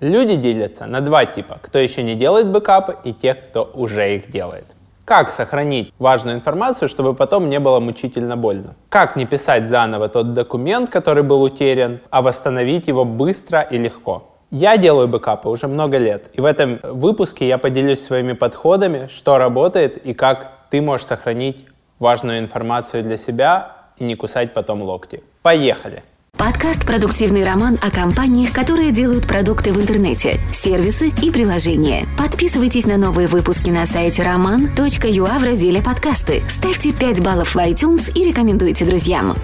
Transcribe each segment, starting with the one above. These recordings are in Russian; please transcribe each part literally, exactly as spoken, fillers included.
Люди делятся на два типа: кто еще не делает бэкапы, и те, кто уже их делает. Как сохранить важную информацию, чтобы потом не было мучительно больно? Как не писать заново тот документ, который был утерян, а восстановить его быстро и легко? Я делаю бэкапы уже много лет, и в этом выпуске я поделюсь своими подходами, что работает и как ты можешь сохранить важную информацию для себя и не кусать потом локти. Поехали! Подкаст «Продуктивный роман» о компаниях, которые делают продукты в интернете, сервисы и приложения. Подписывайтесь на новые выпуски на сайте roman точка ю а в разделе «Подкасты». Ставьте пять баллов в iTunes и рекомендуйте друзьям.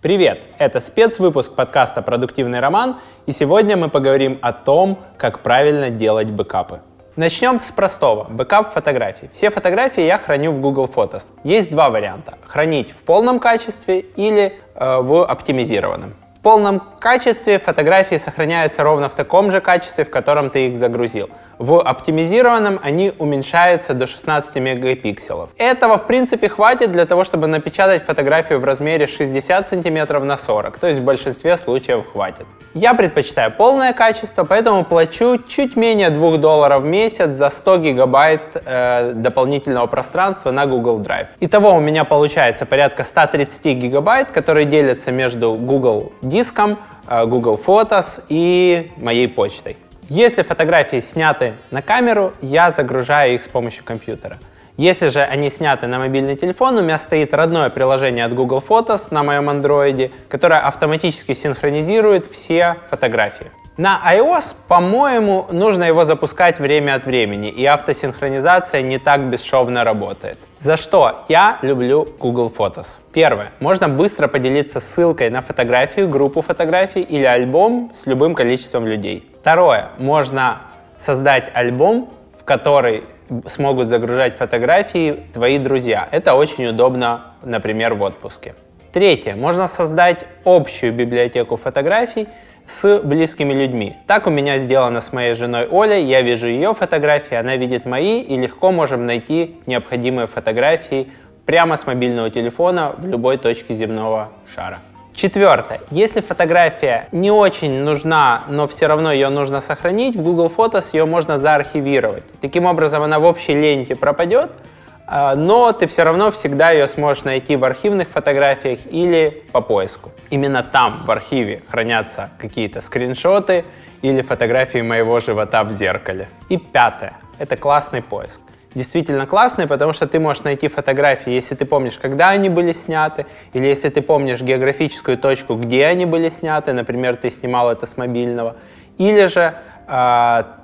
Привет! Это спецвыпуск подкаста «Продуктивный роман», и сегодня мы поговорим о том, как правильно делать бэкапы. Начнем с простого. Бэкап фотографий. Все фотографии я храню в Google Photos. Есть два варианта. Хранить в полном качестве или э, в оптимизированном. В полном качестве фотографии сохраняются ровно в таком же качестве, в котором ты их загрузил. В оптимизированном они уменьшаются до шестнадцати мегапикселов. Этого, в принципе, хватит для того, чтобы напечатать фотографию в размере шестьдесят сантиметров на сорок, то есть в большинстве случаев хватит. Я предпочитаю полное качество, поэтому плачу чуть менее двух долларов в месяц за сто гигабайт э, дополнительного пространства на Google Drive. Итого у меня получается порядка ста тридцати гигабайт, которые делятся между Google Диском, э, Google Photos и моей почтой. Если фотографии сняты на камеру, я загружаю их с помощью компьютера. Если же они сняты на мобильный телефон, у меня стоит родное приложение от Google Photos на моем Android, которое автоматически синхронизирует все фотографии. На iOS, по-моему, нужно его запускать время от времени, и автосинхронизация не так бесшовно работает. За что я люблю Google Photos? Первое. Можно быстро поделиться ссылкой на фотографию, группу фотографий или альбом с любым количеством людей. Второе. Можно создать альбом, в который смогут загружать фотографии твои друзья. Это очень удобно, например, в отпуске. Третье. Можно создать общую библиотеку фотографий с близкими людьми. Так у меня сделано с моей женой Олей. Я вижу ее фотографии, она видит мои, и легко можем найти необходимые фотографии прямо с мобильного телефона в любой точке земного шара. Четвертое. Если фотография не очень нужна, но все равно ее нужно сохранить, в Google Photos ее можно заархивировать. Таким образом, она в общей ленте пропадет, но ты все равно всегда ее сможешь найти в архивных фотографиях или по поиску. Именно там, в архиве, хранятся какие-то скриншоты или фотографии моего живота в зеркале. И пятое. Это классный поиск. Действительно классный, потому что ты можешь найти фотографии, если ты помнишь, когда они были сняты, или если ты помнишь географическую точку, где они были сняты, например, ты снимал это с мобильного, или же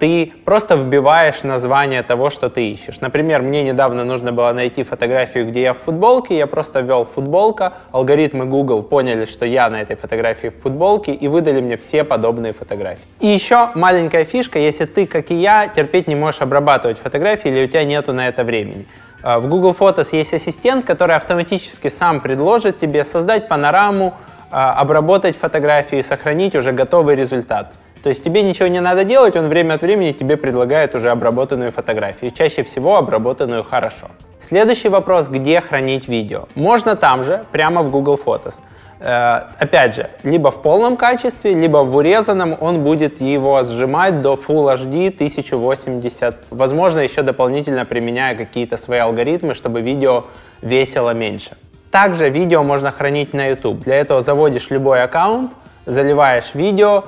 ты просто вбиваешь название того, что ты ищешь. Например, мне недавно нужно было найти фотографию, где я в футболке. Я просто ввел футболка. Алгоритмы Google поняли, что я на этой фотографии в футболке, и выдали мне все подобные фотографии. И еще маленькая фишка: если ты, как и я, терпеть не можешь обрабатывать фотографии или у тебя нету на это времени. В Google Photos есть ассистент, который автоматически сам предложит тебе создать панораму, обработать фотографии и сохранить уже готовый результат. То есть тебе ничего не надо делать, он время от времени тебе предлагает уже обработанную фотографию, чаще всего обработанную хорошо. Следующий вопрос: где хранить видео? Можно там же, прямо в Google Photos. Э, опять же, либо в полном качестве, либо в урезанном, он будет его сжимать до Full эйч ди тысяча восемьдесят, возможно, еще дополнительно применяя какие-то свои алгоритмы, чтобы видео весило меньше. Также видео можно хранить на YouTube. Для этого заводишь любой аккаунт, заливаешь видео,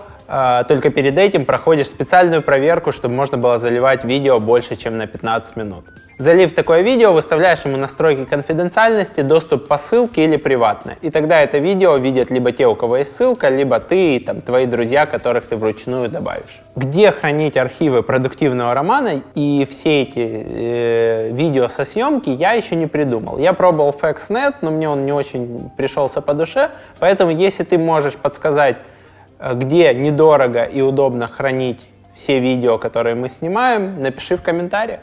только перед этим проходишь специальную проверку, чтобы можно было заливать видео больше, чем на пятнадцать минут. Залив такое видео, выставляешь ему настройки конфиденциальности, доступ по ссылке или приватно. И тогда это видео видят либо те, у кого есть ссылка, либо ты и там, твои друзья, которых ты вручную добавишь. Где хранить архивы «Продуктивного романа» и все эти э, видео со съемки, я еще не придумал. Я пробовал FaxNet, но мне он не очень пришелся по душе, поэтому если ты можешь подсказать, где недорого и удобно хранить все видео, которые мы снимаем, напиши в комментариях.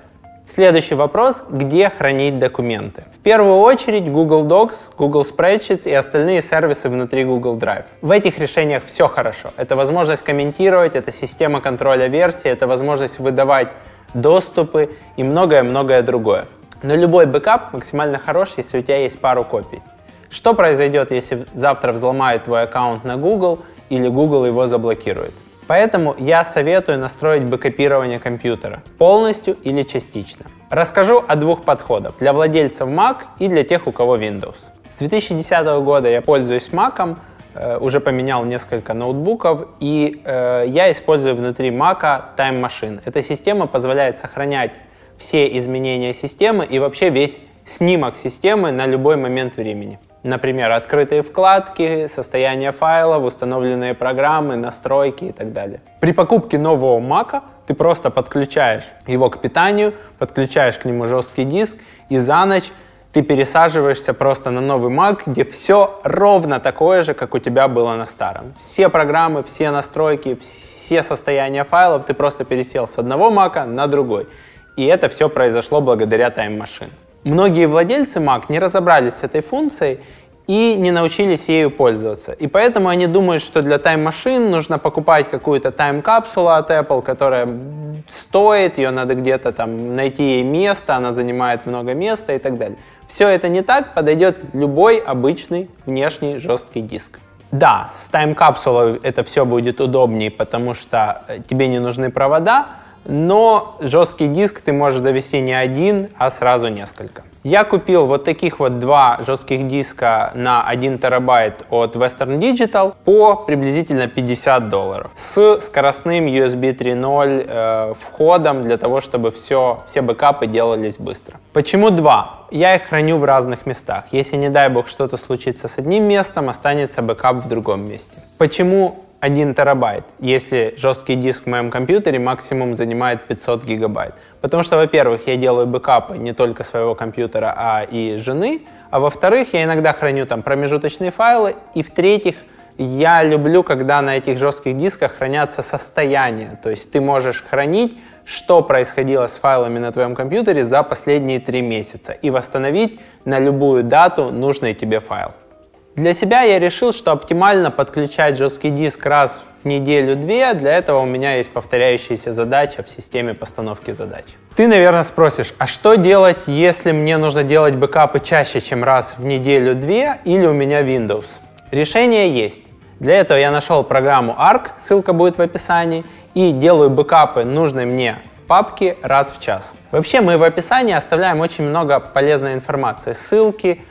Следующий вопрос: где хранить документы? В первую очередь Google Docs, Google Spreadsheets и остальные сервисы внутри Google Drive. В этих решениях все хорошо. Это возможность комментировать, это система контроля версий, это возможность выдавать доступы и многое-многое другое. Но любой бэкап максимально хорош, если у тебя есть пару копий. Что произойдет, если завтра взломают твой аккаунт на Google или Google его заблокирует? Поэтому я советую настроить бэкапирование компьютера полностью или частично. Расскажу о двух подходах для владельцев Mac и для тех, у кого Windows. С две тысячи десятого года я пользуюсь Mac'ом, э, уже поменял несколько ноутбуков, и э, я использую внутри Mac'а Time Machine. Эта система позволяет сохранять все изменения системы и вообще весь снимок системы на любой момент времени. Например, открытые вкладки, состояние файлов, установленные программы, настройки и так далее. При покупке нового Mac'а ты просто подключаешь его к питанию, подключаешь к нему жесткий диск, и за ночь ты пересаживаешься просто на новый Mac, где все ровно такое же, как у тебя было на старом. Все программы, все настройки, все состояния файлов, ты просто пересел с одного Mac'а на другой. И это все произошло благодаря Time Machine. Многие владельцы Mac не разобрались с этой функцией и не научились ею пользоваться. И поэтому они думают, что для Time Machine нужно покупать какую-то Time Capsule от Apple, которая стоит, ее надо где-то там найти ей место, она занимает много места и так далее. Все это не так, подойдет любой обычный внешний жесткий диск. Да, с Time Capsule это все будет удобнее, потому что тебе не нужны провода, но жесткий диск ты можешь завести не один, а сразу несколько. Я купил вот таких вот два жестких диска на один терабайт от Western Digital по приблизительно пятьдесят долларов с скоростным ю эс би три ноль э, входом для того, чтобы все, все бэкапы делались быстро. Почему два? Я их храню в разных местах. Если, не дай бог, что-то случится с одним местом, останется бэкап в другом месте. Почему один терабайт, если жесткий диск в моем компьютере максимум занимает пятьсот гигабайт. Потому что, во-первых, я делаю бэкапы не только своего компьютера, а и жены, а во-вторых, я иногда храню там промежуточные файлы, и в-третьих, я люблю, когда на этих жестких дисках хранятся состояния, то есть ты можешь хранить, что происходило с файлами на твоем компьютере за последние три месяца и восстановить на любую дату нужный тебе файл. Для себя я решил, что оптимально подключать жесткий диск раз в неделю-две. Для этого у меня есть повторяющаяся задача в системе постановки задач. Ты, наверное, спросишь, а что делать, если мне нужно делать бэкапы чаще, чем раз в неделю-две, или у меня Windows? Решение есть. Для этого я нашел программу Arq, ссылка будет в описании, и делаю бэкапы нужной мне папки раз в час. Вообще мы в описании оставляем очень много полезной информации, ссылки,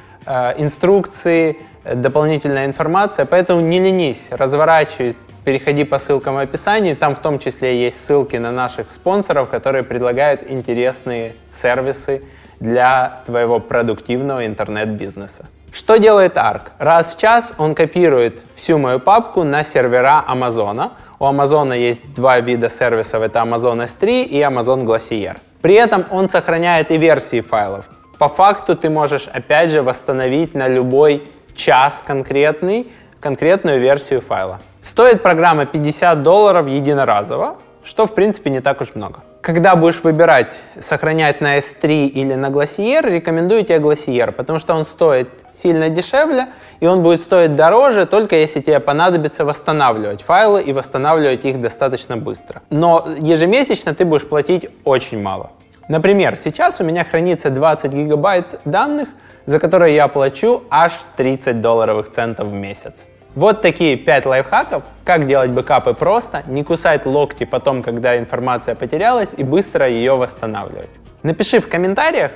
инструкции, дополнительная информация, поэтому не ленись, разворачивай, переходи по ссылкам в описании, там в том числе есть ссылки на наших спонсоров, которые предлагают интересные сервисы для твоего продуктивного интернет-бизнеса. Что делает Arq? Раз в час он копирует всю мою папку на сервера Amazon. У Amazon есть два вида сервисов, это Amazon эс три и Amazon Glossier. При этом он сохраняет и версии файлов. По факту ты можешь опять же восстановить на любой час конкретный, конкретную версию файла. Стоит программа пятьдесят долларов единоразово, что в принципе не так уж много. Когда будешь выбирать, сохранять на эс три или на Glossier, рекомендую тебе Glossier, потому что он стоит сильно дешевле, и он будет стоить дороже, только если тебе понадобится восстанавливать файлы и восстанавливать их достаточно быстро. Но ежемесячно ты будешь платить очень мало. Например, сейчас у меня хранится двадцать гигабайт данных, за которые я плачу аж тридцать долларовых центов в месяц. Вот такие пять лайфхаков, как делать бэкапы просто, не кусать локти потом, когда информация потерялась, и быстро ее восстанавливать. Напиши в комментариях,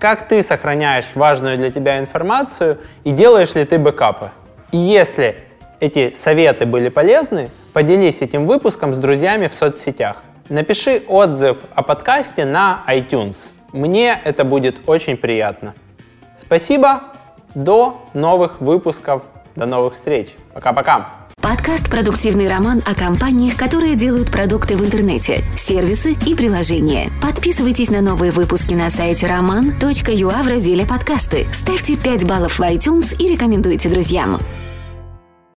как ты сохраняешь важную для тебя информацию и делаешь ли ты бэкапы. И если эти советы были полезны, поделись этим выпуском с друзьями в соцсетях. Напиши отзыв о подкасте на iTunes. Мне это будет очень приятно. Спасибо, до новых выпусков, до новых встреч. Пока-пока. Подкаст «Продуктивный роман» о компаниях, которые делают продукты в интернете, сервисы и приложения. Подписывайтесь на новые выпуски на сайте roman точка ю а в разделе «Подкасты». Ставьте пять баллов в iTunes и рекомендуйте друзьям.